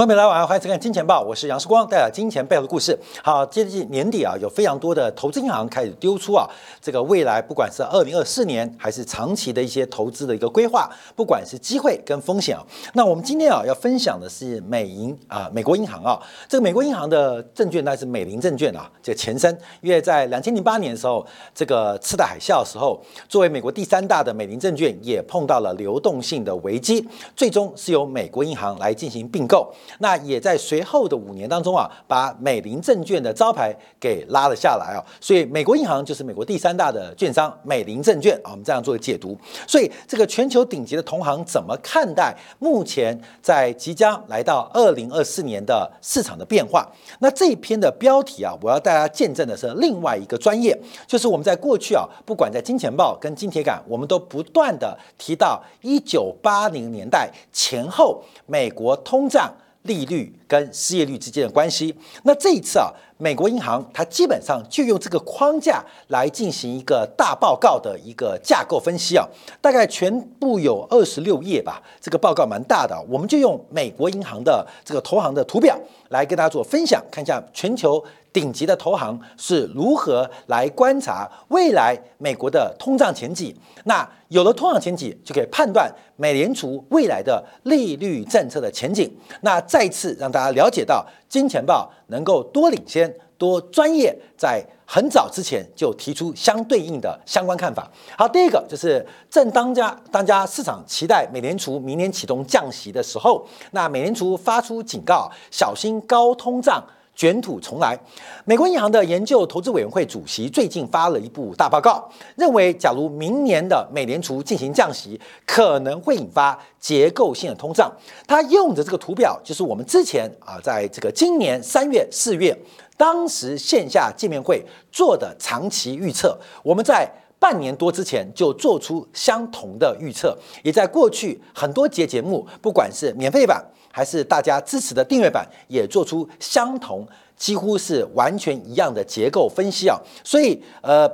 欢迎大家晚上好，再次看《金钱报》，我是杨世光，带来金钱背后的故事。好，接近年底啊，有非常多的投资银行开始丢出啊，这个未来不管是2024年还是长期的一些投资的一个规划，不管是机会跟风险啊。那我们今天啊要分享的是美国银行啊，这个美国银行的证券那是美林证券啊，这个前身，因为在2008年的时候，这个次贷海啸的时候，作为美国第3大的美林证券也碰到了流动性的危机，最终是由美国银行来进行并购。那也在随后的5年当中啊，把美林证券的招牌给拉了下来啊，所以美国银行就是美国第3大的券商美林证券啊，我们这样做解读。所以这个全球顶级的同行怎么看待目前在即将来到2024年的市场的变化？那这一篇的标题啊，我要带大家见证的是另外一个专业，就是我们在过去啊，不管在金钱报跟金铁杆，我们都不断的提到1980年代前后美国通胀、利率跟失业率之间的关系。那这一次啊，美国银行它基本上就用这个框架来进行一个大报告的一个架构分析啊，大概全部有26页吧，这个报告蛮大的啊，我们就用美国银行的这个投行的图表来跟大家做分享，看一下全球顶级的投行是如何来观察未来美国的通胀前景。那有了通胀前景，就可以判断美联储未来的利率政策的前景。那再次让大家了解到，金钱豹能够多领先、多专业，在很早之前就提出相对应的相关看法。好，第一个就是正当家市场期待美联储明年启动降息的时候，那美联储发出警告，小心高通胀卷土重来。美国银行的研究投资委员会主席最近发了一部大报告，认为假如明年的美联储进行降息，可能会引发结构性的通胀。他用的这个图表就是我们之前啊，在这个今年3月、4月，当时线下见面会做的长期预测。我们在半年多之前就做出相同的预测，也在过去很多节节目，不管是免费版还是大家支持的订阅版，也做出相同几乎是完全一样的结构分析啊。所以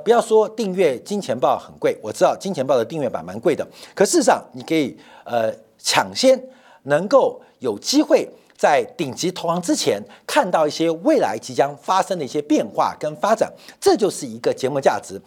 不要说订阅金钱豹很贵，我知道金钱豹的订阅版蛮贵的，可事实上你可以抢先能够有机会在顶级投行之前看到一些未来即将发生的一些变化跟发展，这就是一个节目价值。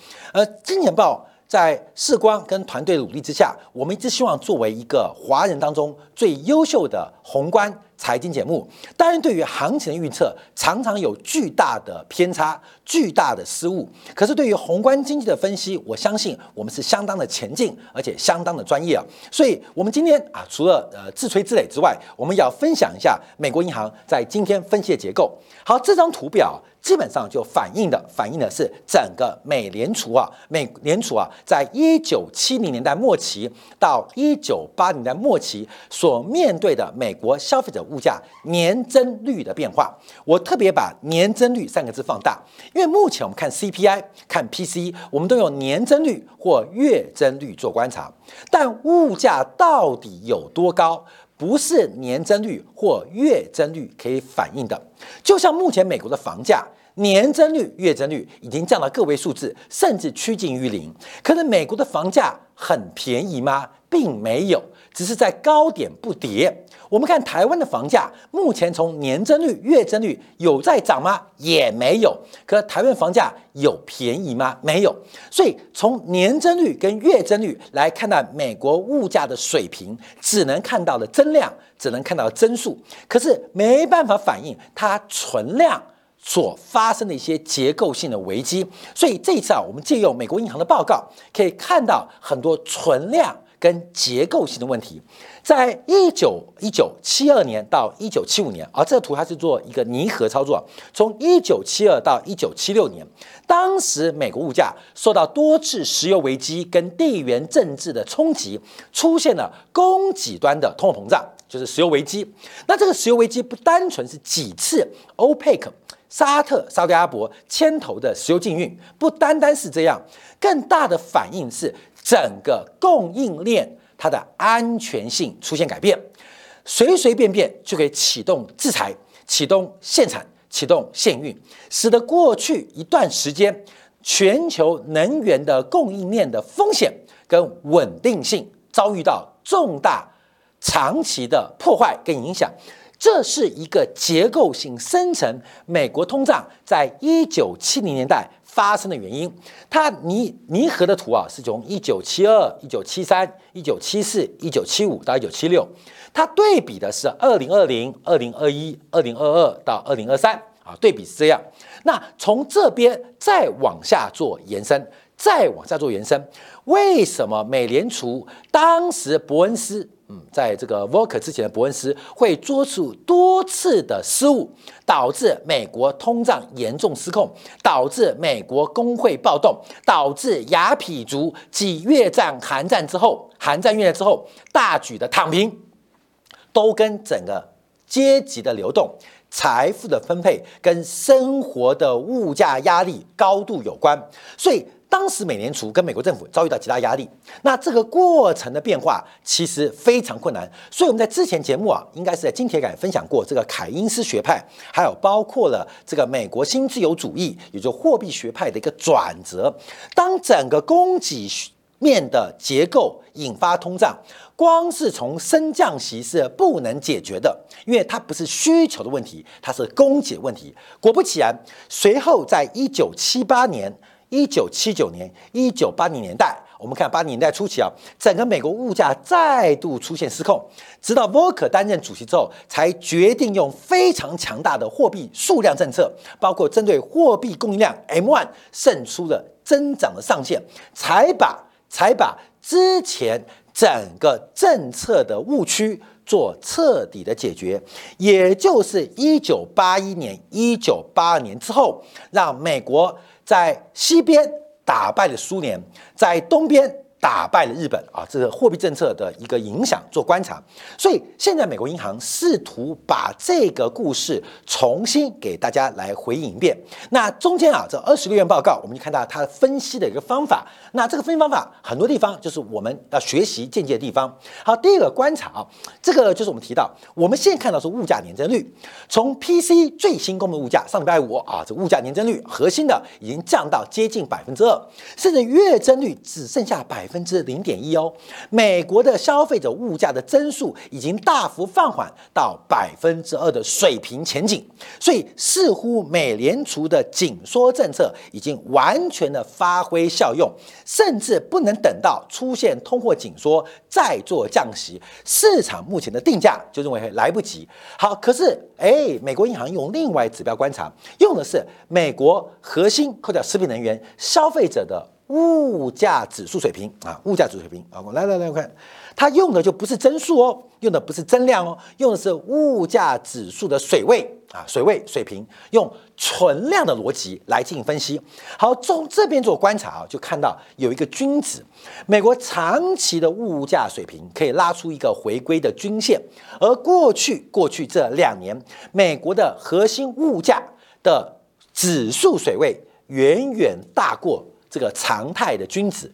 金钱豹在世光跟团队努力之下，我们一直希望作为一个华人当中最优秀的宏观财经节目。当然，对于行情的预测常常有巨大的偏差、巨大的失误。可是，对于宏观经济的分析，我相信我们是相当的前进，而且相当的专业啊。所以，我们今天啊，除了自吹自擂之外，我们也要分享一下美国银行在今天分析的结构。好，这张图表基本上就反映的是整个美联储啊，在1970年代末期到1980年代末期所面对的美国消费者物价年增率的变化。我特别把年增率3个字放大，因为目前我们看 CPI、看 PCE， 我们都用年增率或月增率做观察，但物价到底有多高，不是年增率或月增率可以反映的。就像目前美国的房价年增率、月增率已经降到个位数字，甚至趋近于0。可是美国的房价很便宜吗？并没有，只是在高点不跌。我们看台湾的房价，目前从年增率、月增率有在涨吗？也没有。可是台湾房价有便宜吗？没有。所以从年增率跟月增率来看待美国物价的水平，只能看到了增量，只能看到了增速，可是没办法反映它存量所发生的一些结构性的危机。所以这一次啊，我们借用美国银行的报告，可以看到很多存量跟结构性的问题。在1972年到1975年啊，这个图它是做一个拟合操作，从1972到1976年，当时美国物价受到多次石油危机跟地缘政治的冲击，出现了供给端的通货膨胀，就是石油危机。那这个石油危机不单纯是几次 OPEC、沙特、沙特阿拉伯牵头的石油禁运，不单单是这样，更大的反应是整个供应链它的安全性出现改变，随便就可以启动制裁、启动限产、启动限运，使得过去一段时间全球能源的供应链的风险跟稳定性遭遇到重大长期的破坏跟影响。这是一个结构性深层美国通胀在1970年代发生的原因。它泥河的图啊，是从1972、1973、1974、1975到1976，它对比的是2020、2021、2022到2023啊，对比是这样。那从这边再往下做延伸。为什么美联储当时伯恩斯，在这个 Volker 之前的伯恩斯会做出多次的失误，导致美国通胀严重失控，导致美国工会暴动，导致雅痞族继越战、韩战之后大举的躺平，都跟整个阶级的流动、财富的分配跟生活的物价压力高度有关，所以。当时美联储跟美国政府遭遇到极大压力，那这个过程的变化其实非常困难，所以我们在之前节目啊，应该是在金铁杆分享过这个凯因斯学派，还有包括了这个美国新自由主义，也就是货币学派的一个转折。当整个供给面的结构引发通胀，光是从升降息是不能解决的，因为它不是需求的问题，它是供给问题。果不其然，随后在1978年。1979年、1980年代，我们看80年代初期啊，整个美国物价再度出现失控，直到沃克担任主席之后，才决定用非常强大的货币数量政策，包括针对货币供应量 M1 胜出了增长的上限，才把之前整个政策的误区做彻底的解决，也就是1981年、1982年之后，让美国在西边打败了苏联，在东边打败了日本啊，这个货币政策的一个影响做观察。所以现在美国银行试图把这个故事重新给大家来回应一遍。那中间啊，这26页报告我们就看到它分析的一个方法。那这个分析方法很多地方就是我们要学习借鉴的地方。好，第一个观察啊，这个就是我们提到，我们现在看到是物价年增率，从 PCE 最新公布的物价，上礼拜五啊，这物价年增率核心的已经降到接近 2%， 甚至月增率只剩下0.1%哦，美国的消费者物价的增速已经大幅放缓到2%的水平前景，所以似乎美联储的紧缩政策已经完全的发挥效用，甚至不能等到出现通货紧缩再做降息，市场目前的定价就认为来不及。好，可是美国银行用另外指标观察，用的是美国核心扣掉食品能源消费者的物价指数水平啊，我来看，它用的就不是增速哦，用的不是增量哦，用的是物价指数的水位啊，水平，用存量的逻辑来进行分析。好，从这边做观察啊，就看到有一个均值，美国长期的物价水平可以拉出一个回归的均线，而过去这2年，美国的核心物价的指数水位远远大过。这个常态的均值，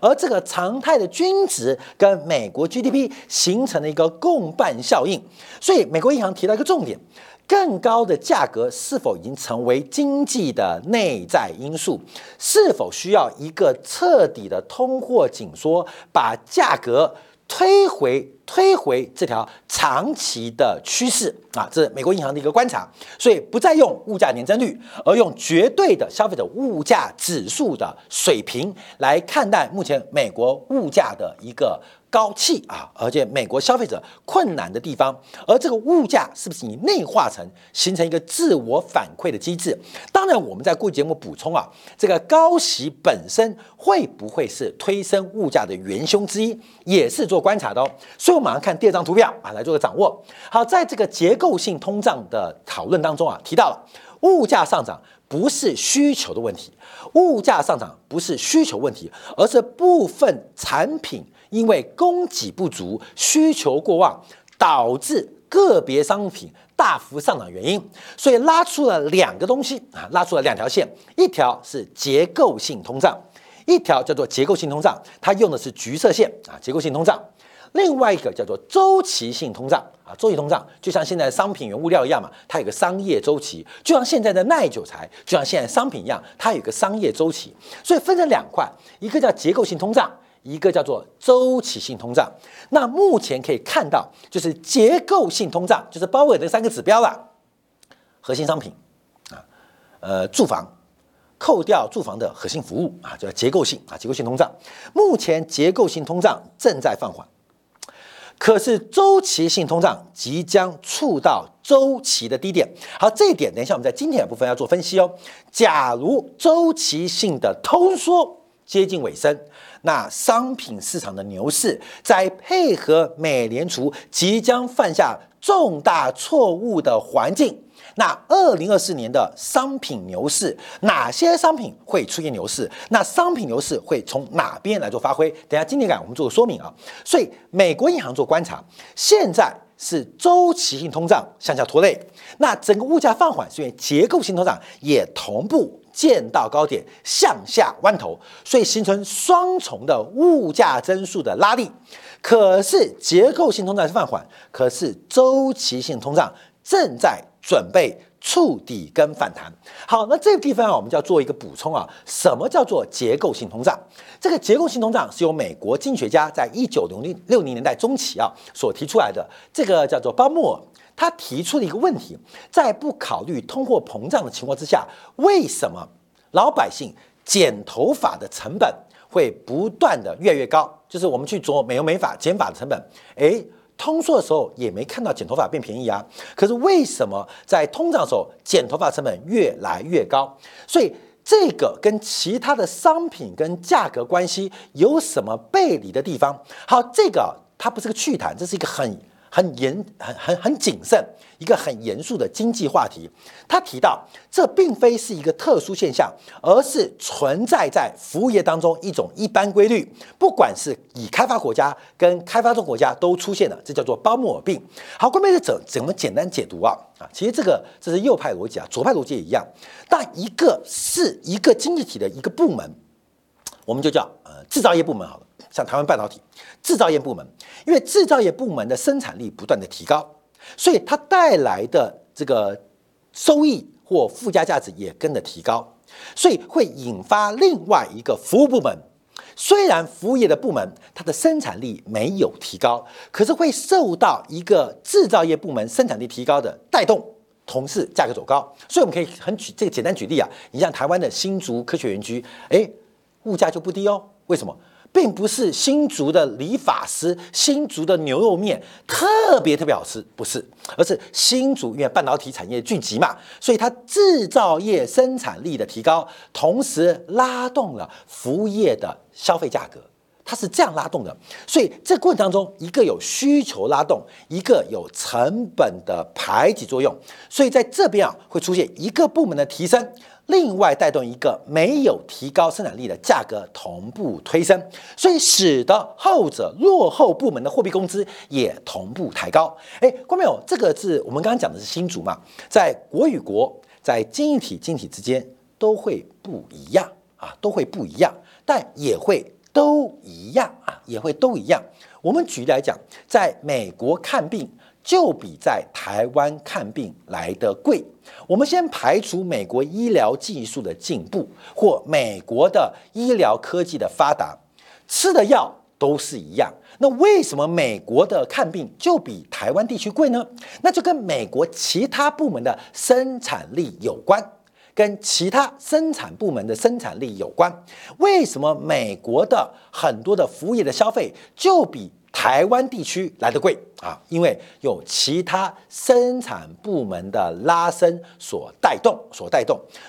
而这个常态的均值跟美国 GDP 形成了一个共伴效应，所以美国银行提到一个重点，更高的价格是否已经成为经济的内在因素，是否需要一个彻底的通货紧缩，把价格推回这条长期的趋势啊，这是美国银行的一个观察，所以不再用物价年增率，而用绝对的消费者物价指数的水平来看待目前美国物价的一个高企啊，而且美国消费者困难的地方，而这个物价是不是你内化成形成一个自我反馈的机制？当然，我们在过去节目补充啊，这个高息本身会不会是推升物价的元凶之一，也是做观察的哦。所以，我马上看第二张图表啊，来做个掌握。好，在这个结构性通胀的讨论当中啊，提到了物价上涨。不是需求的问题，物价上涨不是需求问题，而是部分产品因为供给不足、需求过旺，导致个别商品大幅上涨原因。所以拉出了两个东西啊，拉出了两条线，一条是结构性通胀，一条叫做结构性通胀，它用的是橘色线啊，结构性通胀。另外一个叫做周期性通胀啊，周期通胀就像现在商品原物料一样嘛，它有个商业周期，就像现在的耐久材，就像现在商品一样，它有个商业周期。所以分成两块，一个叫结构性通胀，一个叫做周期性通胀。那目前可以看到，就是结构性通胀，就是鲍威尔的三个指标啦，核心商品啊，住房。扣掉住房的核心服务啊，叫结构性啊，结构性通胀。目前结构性通胀正在放缓，可是周期性通胀即将触到周期的低点。好，这一点等一下我们在今天的部分要做分析哦。假如周期性的通缩接近尾声，那商品市场的牛市在配合美联储即将犯下重大错误的环境。那2024年的商品牛市，哪些商品会出现牛市？那商品牛市会从哪边来做发挥？等一下今天我们做个说明啊。所以美国银行做观察，现在是周期性通胀向下拖累，那整个物价放缓是因为结构性通胀也同步见到高点向下弯头，所以形成双重的物价增速的拉力。可是结构性通胀是放缓，可是周期性通胀正在准备触底跟反弹。好，那这个地方我们就要做一个补充啊，什么叫做结构性通胀？这个结构性通胀是由美国经济学家在1960年代中期啊所提出来的，这个叫做鲍莫尔，他提出了一个问题，在不考虑通货膨胀的情况之下，为什么老百姓剪头发的成本会不断的越来越高？就是我们去做美容美发剪发的成本，通缩的时候也没看到剪头发变便宜啊，可是为什么在通胀的时候剪头发成本越来越高？所以这个跟其他的商品跟价格关系有什么背离的地方？好，这个它不是个趣谈，这是一个很谨慎，一个很严肃的经济话题。他提到，这并非是一个特殊现象，而是存在在服务业当中一种一般规律，不管是已开发国家跟开发中国家都出现了，这叫做鲍莫尔病。好，关键是怎么简单解读啊？其实这是右派逻辑啊，左派逻辑也一样。但一个是一个经济体的一个部门，我们就叫制造业部门好了。像台湾半导体制造业部门，因为制造业部门的生产力不断的提高，所以它带来的这个收益或附加价值也跟着提高，所以会引发另外一个服务部门。虽然服务业的部门它的生产力没有提高，可是会受到一个制造业部门生产力提高的带动，同时价格走高。所以我们可以简单举例啊，你像台湾的新竹科学园区，物价就不低哦，为什么？并不是新竹的理发师、新竹的牛肉面特别好吃，不是，而是新竹因为半导体产业聚集嘛，所以它制造业生产力的提高，同时拉动了服务业的消费价格，它是这样拉动的。所以这过程当中，一个有需求拉动，一个有成本的排挤作用，所以在这边会出现一个部门的提升。另外带动一个没有提高生产力的价格同步推升，所以使得后者落后部门的货币工资也同步抬高。观众朋友，这个是我们刚刚讲的是新竹嘛，在国与国、在经济体之间都会不一样啊，都会不一样，但也会都一样啊，也会都一样。我们举例来讲，在美国看病就比在台湾看病来得贵。我们先排除美国医疗技术的进步或美国的医疗科技的发达，吃的药都是一样。那为什么美国的看病就比台湾地区贵呢？那就跟美国其他部门的生产力有关，跟其他生产部门的生产力有关。为什么美国的很多的服务业的消费就比台湾地区来得贵啊？因为有其他生产部门的拉升所带动，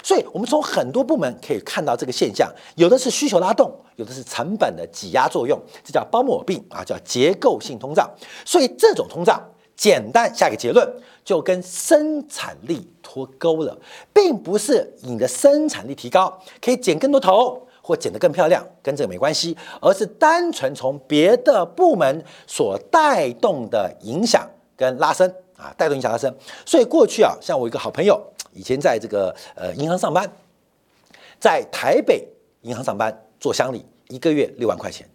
所以我们从很多部门可以看到这个现象，有的是需求拉动，有的是成本的挤压作用，这叫鲍莫尔病啊，叫结构性通胀。所以这种通胀，简单下一个结论，就跟生产力脱钩了，并不是你的生产力提高可以剪更多头。或剪得更漂亮，跟这个没关系，而是单纯从别的部门所带动的影响跟拉升啊，带动影响拉升。所以过去像我一个好朋友，以前在这个银行上班，在台北银行上班做襄理，一个月6万块钱，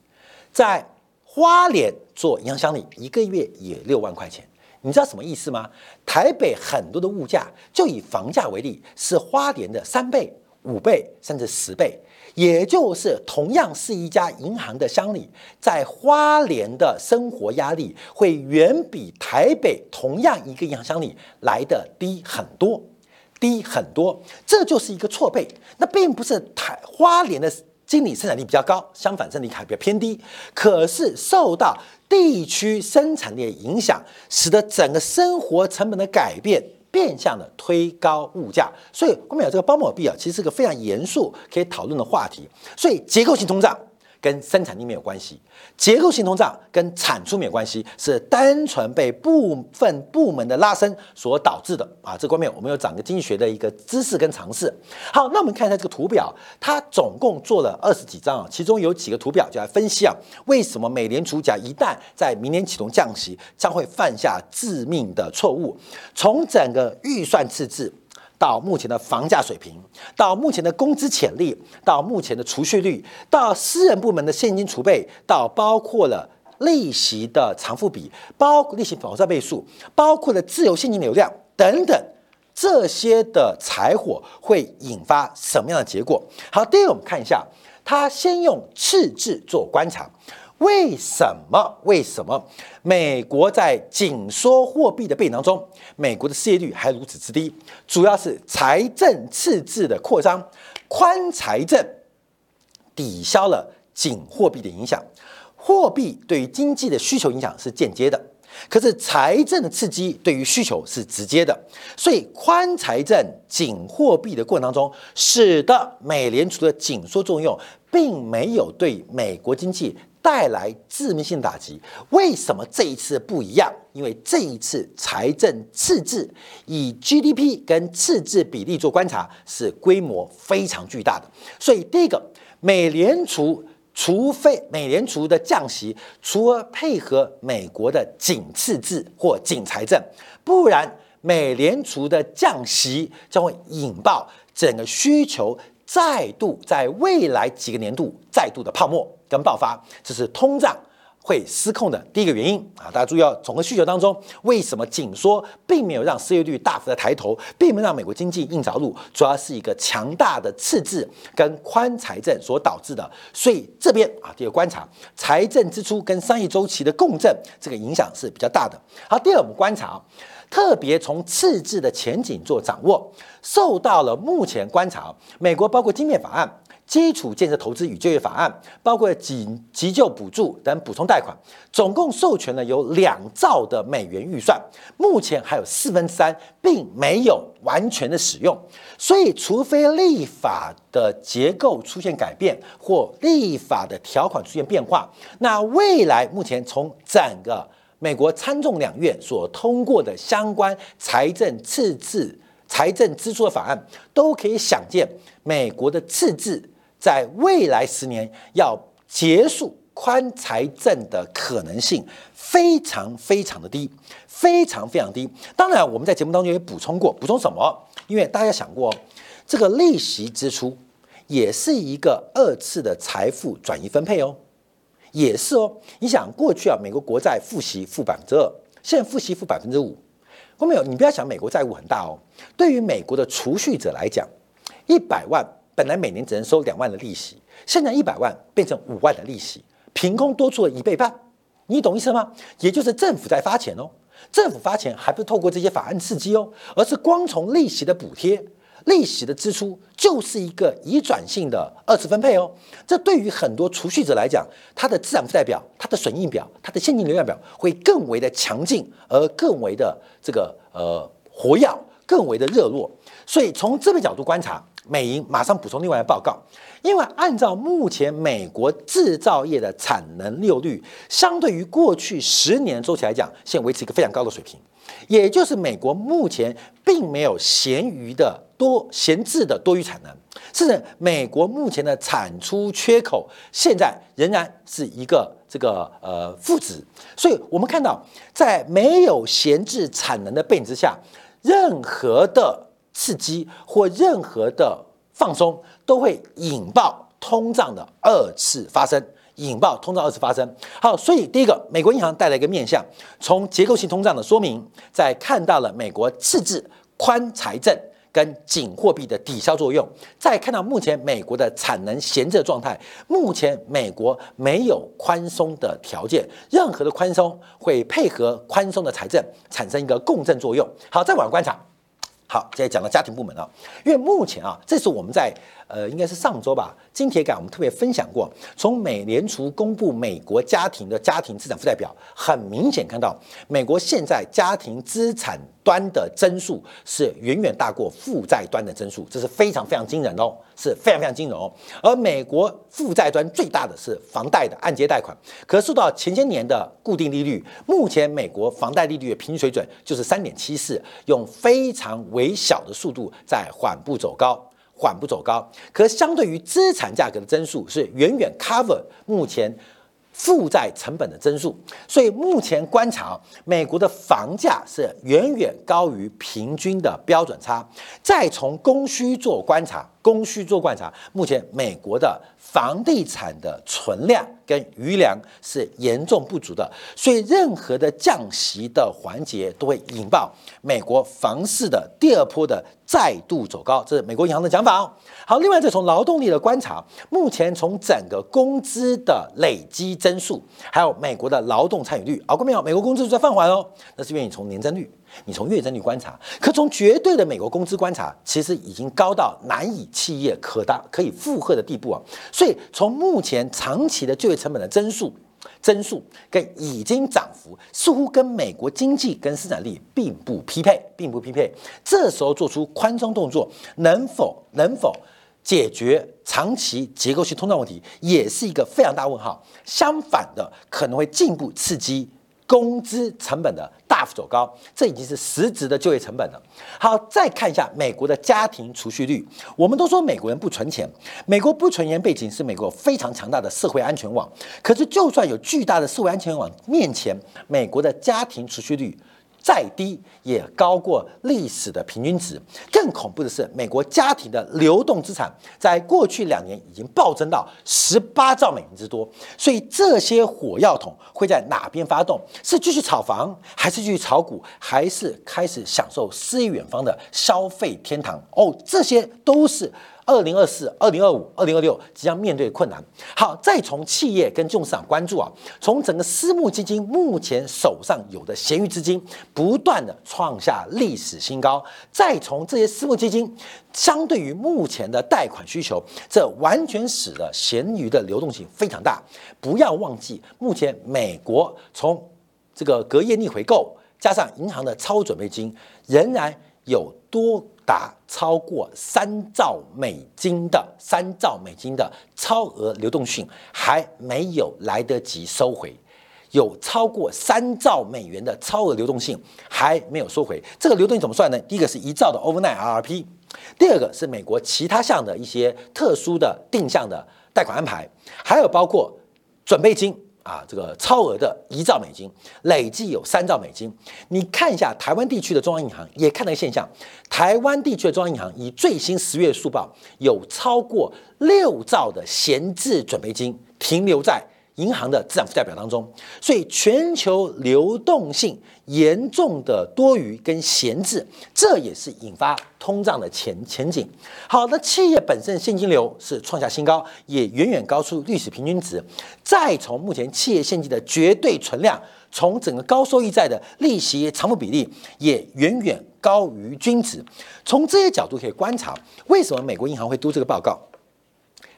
在花莲做银行襄理，一个月也6万块钱。你知道什么意思吗？台北很多的物价，就以房价为例，是花莲的3倍、5倍甚至10倍。也就是同样是一家银行的乡里，在花莲的生活压力会远比台北同样一个银行乡里来得低很多，低很多，这就是一个错配。那并不是花莲的经理生产力比较高，相反生产力还比较偏低，可是受到地区生产力的影响，使得整个生活成本的改变变相的推高物价，所以我们讲这个包膜币啊，其实是个非常严肃可以讨论的话题。所以结构性通胀跟生产力没有关系，结构性通胀跟产出没有关系，是单纯被部分部门的拉升所导致的啊。这方面我们有讲个经济学的一个知识跟常识。好，那我们看一下这个图表，它总共做了20几张啊，其中有几个图表就来分析啊，为什么美联储讲一旦在明年启动降息，将会犯下致命的错误。从整个预算赤字，到目前的房价水平，到目前的工资潜力，到目前的储蓄率，到私人部门的现金储备，到包括了利息的偿付比，包括利息保障倍数，包括了自由现金流量等等，这些的柴火会引发什么样的结果？好，第一个我们看一下，他先用赤字做观察。为什么美国在紧缩货币的背景当中，美国的失业率还如此之低？主要是财政赤字的扩张，宽财政抵消了紧货币的影响。货币对于经济的需求影响是间接的，可是财政的刺激对于需求是直接的，所以宽财政紧货币的过程当中，使得美联储的紧缩作用并没有对美国经济带来致命性打击。为什么这一次不一样？因为这一次财政赤字以 GDP 跟赤字比例做观察，是规模非常巨大的。所以第一个，除非美联储的降息，除了配合美国的紧赤字或紧财政，不然美联储的降息将会引爆整个需求再度在未来几个年度再度的泡沫跟爆发，这是通胀会失控的第一个原因啊！大家注意哦，从需求当中，为什么紧缩并没有让失业率大幅的抬头，并没有让美国经济硬着陆，主要是一个强大的赤字跟宽财政所导致的。所以这边啊，第二个观察，财政支出跟商业周期的共振，这个影响是比较大的。好，第二我们观察，特别从赤字的前景做掌握，受到了目前观察，美国包括晶片法案、基础建设投资与就业法案，包括急救补助等补充贷款，总共授权了有2兆的美元预算，目前还有3分之3并没有完全的使用，所以除非立法的结构出现改变或立法的条款出现变化，那未来目前从整个美国参众两院所通过的相关财政赤字、财政支出的法案，都可以想见美国的赤字在未来10年要结束宽财政的可能性非常非常的低，非常非常低。当然，我们在节目当中也补充过，补充什么？因为大家想过，这个利息支出也是一个二次的财富转移分配哦，也是哦。你想过去啊，美国国债付息付2%，现在付息付5%。我没有，你不要想美国债务很大哦。对于美国的储蓄者来讲，100万。本来每年只能收2万的利息，现在100万变成5万的利息，凭空多出了1倍半，你懂意思吗？也就是政府在发钱哦，政府发钱还不是透过这些法案刺激哦，而是光从利息的补贴、利息的支出，就是一个移转性的二次分配哦。这对于很多储蓄者来讲，他的资产负债表、他的损益表、他的现金流量表会更为的强劲，而更为的这个活跃，更为的热络。所以从这个角度观察，美银马上补充另外的报告，因为按照目前美国制造业的产能利用率，相对于过去10年周期来讲，现在维持一个非常高的水平，也就是美国目前并没有闲置的多余产能，甚至美国目前的产出缺口现在仍然是一个负值，所以我们看到，在没有闲置产能的背景之下，任何的刺激或任何的放松都会引爆通胀的二次发生，好，所以第一个，美国银行带来一个面向，从结构性通胀的说明，在看到了美国赤字、宽财政跟紧货币的抵消作用。再看到目前美国的产能闲置状态，目前美国没有宽松的条件，任何的宽松会配合宽松的财政产生一个共振作用。好，再往观察。好，现在讲到家庭部门啊，因为目前啊，这是我们在应该是上周吧，金铁杆我们特别分享过，从美联储公布美国家庭的家庭资产负债表，很明显看到美国现在家庭资产端的增速是远远大过负债端的增速，这是非常非常惊人哦，是非常非常惊人哦。而美国负债端最大的是房贷的按揭贷款，可受到前些年的固定利率，目前美国房贷利率的平均水准就是3.74，用非常微小的速度在缓步走高。缓步走高，可相对于资产价格的增速是远远 cover 目前负债成本的增速，所以目前观察美国的房价是远远高于平均的标准差。再从供需做观察，供需做观察，目前美国的房地产的存量跟余量是严重不足的，所以任何的降息的环节都会引爆美国房市的第二波的再度走高，这是美国银行的讲法哦。好，另外再从劳动力的观察，目前从整个工资的累积增速，还有美国的劳动参与率，熬过没有？美国工资在放缓哦，那是因为你从年增率。你从月增率观察，可从绝对的美国工资观察，其实已经高到难以企业可以负荷的地步啊！所以从目前长期的就业成本的增速跟已经涨幅，似乎跟美国经济跟生产力并不匹配，并不匹配。这时候做出宽松动作，能否解决长期结构性通胀问题，也是一个非常大问号。相反的，可能会进一步刺激工资成本的大幅走高，这已经是实质的就业成本了。好，再看一下美国的家庭储蓄率。我们都说美国人不存钱，美国不存钱背景是美国非常强大的社会安全网。可是，就算有巨大的社会安全网面前，美国的家庭储蓄率再低也高过历史的平均值。更恐怖的是，美国家庭的流动资产在过去2年已经暴增到18兆美元之多。所以这些火药桶会在哪边发动？是继续炒房，还是继续炒股，还是开始享受诗与远方的消费天堂？哦，这些都是2024、2025、2026即将面对困难。好，再从企业跟金融市场关注啊，从整个私募基金目前手上有的闲余资金不断的创下历史新高，再从这些私募基金相对于目前的贷款需求，这完全使得闲余的流动性非常大。不要忘记，目前美国从这个隔夜逆回购加上银行的超准备金，仍然有多达超过3兆美金的超额流动性还没有来得及收回，有超过3兆美元的超额流动性还没有收回。这个流动性怎么算呢？第一个是1兆的 Overnight RRP， 第二个是美国其他项的一些特殊的定向的贷款安排，还有包括准备金。这个超额的1兆美金，累计有3兆美金。你看一下台湾地区的中央银行也看到一个现象，台湾地区的中央银行以最新10月速报，有超过6兆的闲置准备金停留在银行的资产负债表当中，所以全球流动性严重的多余跟闲置，这也是引发通胀的前景。好的，企业本身现金流是创下新高，也远远高出历史平均值。再从目前企业现金的绝对存量，从整个高收益债的利息偿付比例也远远高于均值。从这些角度可以观察，为什么美国银行会读这个报告？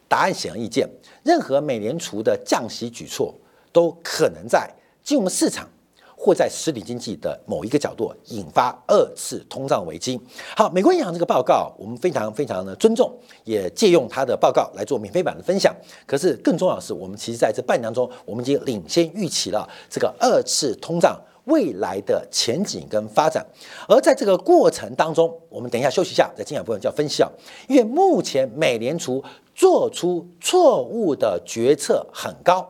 答案显而易见，任何美联储的降息举措都可能在金融市场或在实体经济的某一个角度引发2次通胀危机。好，美国银行这个报告我们非常非常的尊重，也借用它的报告来做免费版的分享。可是更重要的是，我们其实在这半年当中，我们已经领先预期了这个2次通胀未来的前景跟发展。而在这个过程当中，我们等一下休息一下，在精讲部分就要分析啊，因为目前美联储做出错误的决策很高，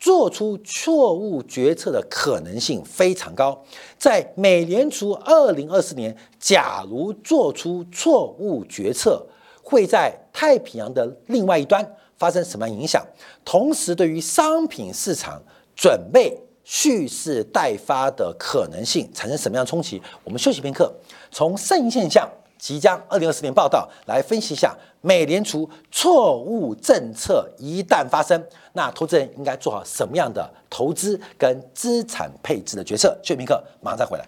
做出错误决策的可能性非常高。在美联储2024年，假如做出错误决策，会在太平洋的另外一端发生什么影响？同时，对于商品市场准备蓄势待发的可能性产生什么样的冲击？我们休息片刻，从剩余现象即将2024年报道来分析一下美联储错误政策一旦发生，那投资人应该做好什么样的投资跟资产配置的决策？薛明克马上再回来。